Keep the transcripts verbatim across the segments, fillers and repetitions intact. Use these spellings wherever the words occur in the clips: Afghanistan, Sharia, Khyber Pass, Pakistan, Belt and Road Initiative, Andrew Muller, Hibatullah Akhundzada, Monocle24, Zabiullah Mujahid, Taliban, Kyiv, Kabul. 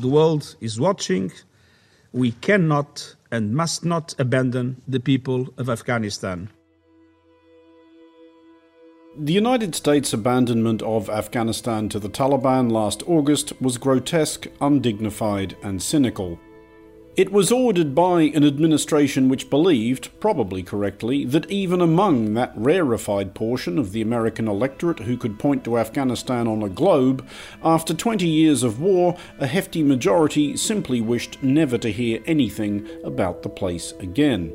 The world is watching. We cannot and must not abandon the people of Afghanistan. The United States' abandonment of Afghanistan to the Taliban last August was grotesque, undignified, and cynical. It was ordered by an administration which believed, probably correctly, that even among that rarefied portion of the American electorate who could point to Afghanistan on a globe, after twenty years of war, a hefty majority simply wished never to hear anything about the place again.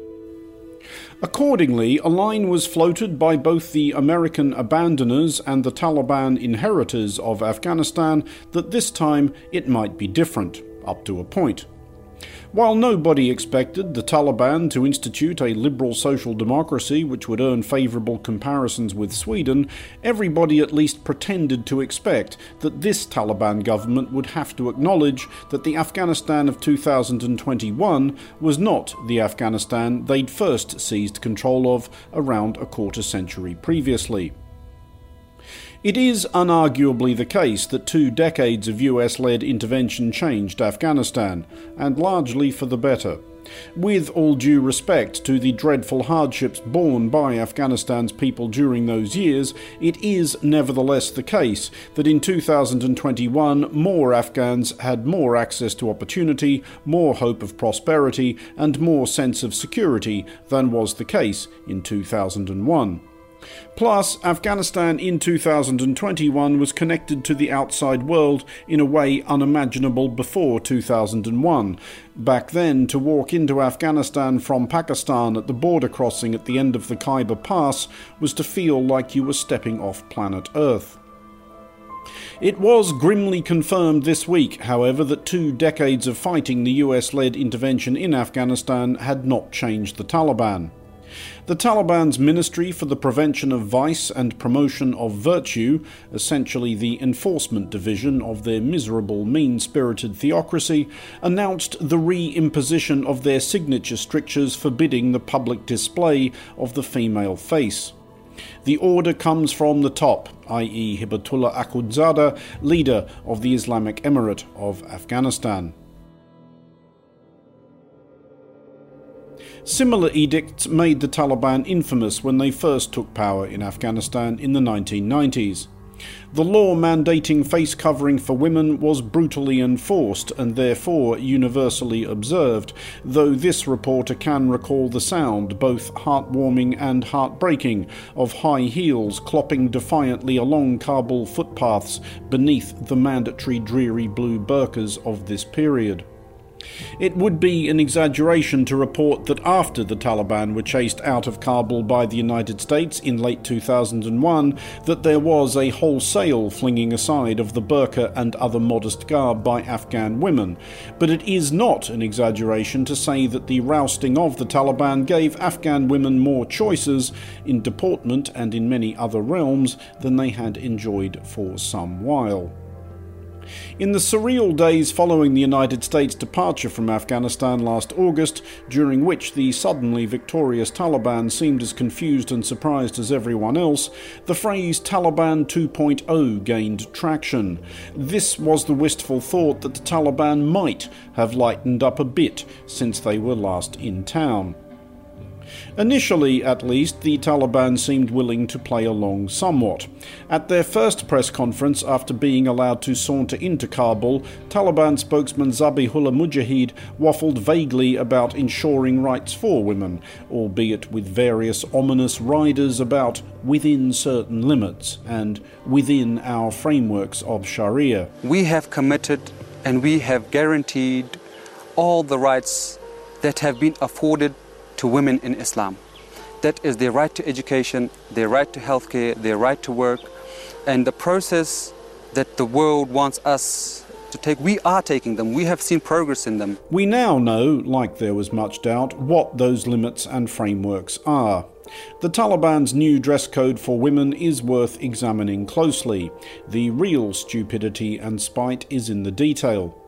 Accordingly, a line was floated by both the American abandoners and the Taliban inheritors of Afghanistan that this time it might be different, up to a point. While nobody expected the Taliban to institute a liberal social democracy which would earn favourable comparisons with Sweden, everybody at least pretended to expect that this Taliban government would have to acknowledge that the Afghanistan of two thousand twenty-one was not the Afghanistan they'd first seized control of around a quarter century previously. It is unarguably the case that two decades of U S-led intervention changed Afghanistan, and largely for the better. With all due respect to the dreadful hardships borne by Afghanistan's people during those years, it is nevertheless the case that in two thousand twenty-one more Afghans had more access to opportunity, more hope of prosperity, and more sense of security than was the case in two thousand one. Plus, Afghanistan in two thousand twenty-one was connected to the outside world in a way unimaginable before two thousand one. Back then, to walk into Afghanistan from Pakistan at the border crossing at the end of the Khyber Pass was to feel like you were stepping off planet Earth. It was grimly confirmed this week, however, that two decades of fighting the U S-led intervention in Afghanistan had not changed the Taliban. The Taliban's Ministry for the Prevention of Vice and Promotion of Virtue, essentially the enforcement division of their miserable, mean-spirited theocracy, announced the re-imposition of their signature strictures forbidding the public display of the female face. The order comes from the top, that is. Hibatullah Akhundzada, leader of the Islamic Emirate of Afghanistan. Similar edicts made the Taliban infamous when they first took power in Afghanistan in the nineteen nineties. The law mandating face covering for women was brutally enforced and therefore universally observed, though this reporter can recall the sound, both heartwarming and heartbreaking, of high heels clopping defiantly along Kabul footpaths beneath the mandatory dreary blue burqas of this period. It would be an exaggeration to report that after the Taliban were chased out of Kabul by the United States in late two thousand one, that there was a wholesale flinging aside of the burqa and other modest garb by Afghan women, but it is not an exaggeration to say that the rousting of the Taliban gave Afghan women more choices in deportment and in many other realms than they had enjoyed for some while. In the surreal days following the United States' departure from Afghanistan last August, during which the suddenly victorious Taliban seemed as confused and surprised as everyone else, the phrase Taliban two point oh gained traction. This was the wistful thought that the Taliban might have lightened up a bit since they were last in town. Initially, at least, the Taliban seemed willing to play along somewhat. At their first press conference, after being allowed to saunter into Kabul, Taliban spokesman Zabiullah Mujahid waffled vaguely about ensuring rights for women, albeit with various ominous riders about within certain limits and within our frameworks of Sharia. We have committed and we have guaranteed all the rights that have been afforded to women in Islam. That is their right to education, their right to healthcare, their right to work, and the process that the world wants us to take. We are taking them. We have seen progress in them. We now know, like there was much doubt, what those limits and frameworks are. The Taliban's new dress code for women is worth examining closely. The real stupidity and spite is in the detail.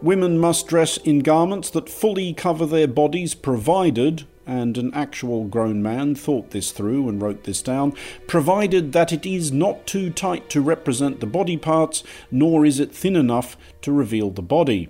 Women must dress in garments that fully cover their bodies provided, and an actual grown man thought this through and wrote this down, provided that it is not too tight to represent the body parts, nor is it thin enough to reveal the body.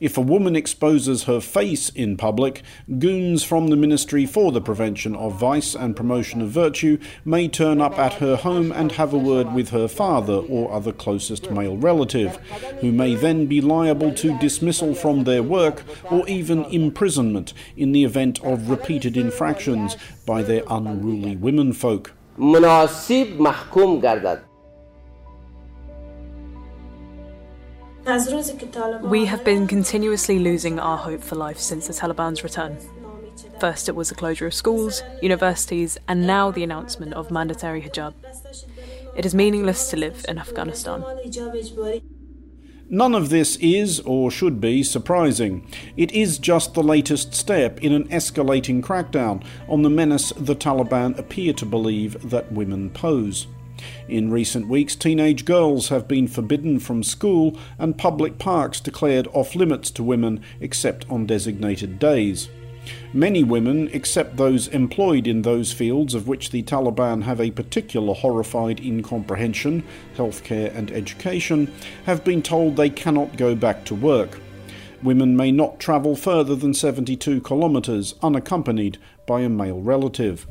if a woman exposes her face in public, goons from the Ministry for the Prevention of Vice and Promotion of Virtue may turn up at her home and have a word with her father or other closest male relative, who may then be liable to dismissal from their work or even imprisonment in the event of repeated infractions by their unruly womenfolk. مناسب محکوم گردد. We have been continuously losing our hope for life since the Taliban's return. First it was the closure of schools, universities, and now the announcement of mandatory hijab. It is meaningless to live in Afghanistan. None of this is, or should be, surprising. It is just the latest step in an escalating crackdown on the menace the Taliban appear to believe that women pose. In recent weeks, teenage girls have been forbidden from school and public parks declared off-limits to women except on designated days. Many women, except those employed in those fields of which the Taliban have a particular horrified incomprehension, healthcare and education, have been told they cannot go back to work. Women may not travel further than seventy-two kilometers unaccompanied by a male relative.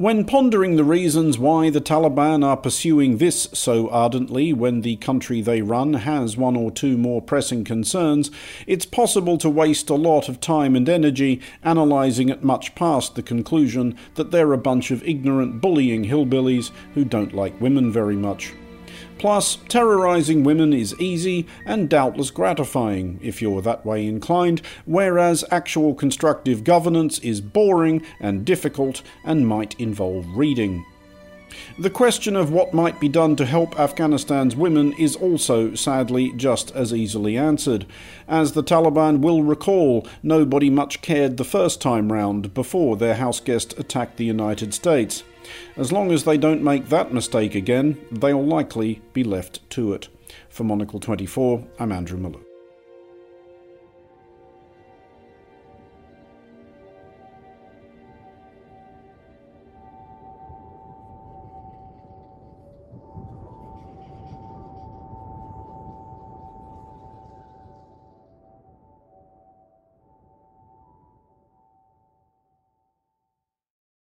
When pondering the reasons why the Taliban are pursuing this so ardently when the country they run has one or two more pressing concerns, it's possible to waste a lot of time and energy analysing it much past the conclusion that they're a bunch of ignorant, bullying hillbillies who don't like women very much. Plus, terrorizing women is easy and doubtless gratifying, if you're that way inclined, whereas actual constructive governance is boring and difficult and might involve reading. The question of what might be done to help Afghanistan's women is also, sadly, just as easily answered. As the Taliban will recall, nobody much cared the first time round before their houseguest attacked the United States. As long as they don't make that mistake again, they'll likely be left to it. For Monocle twenty-four, I'm Andrew Muller.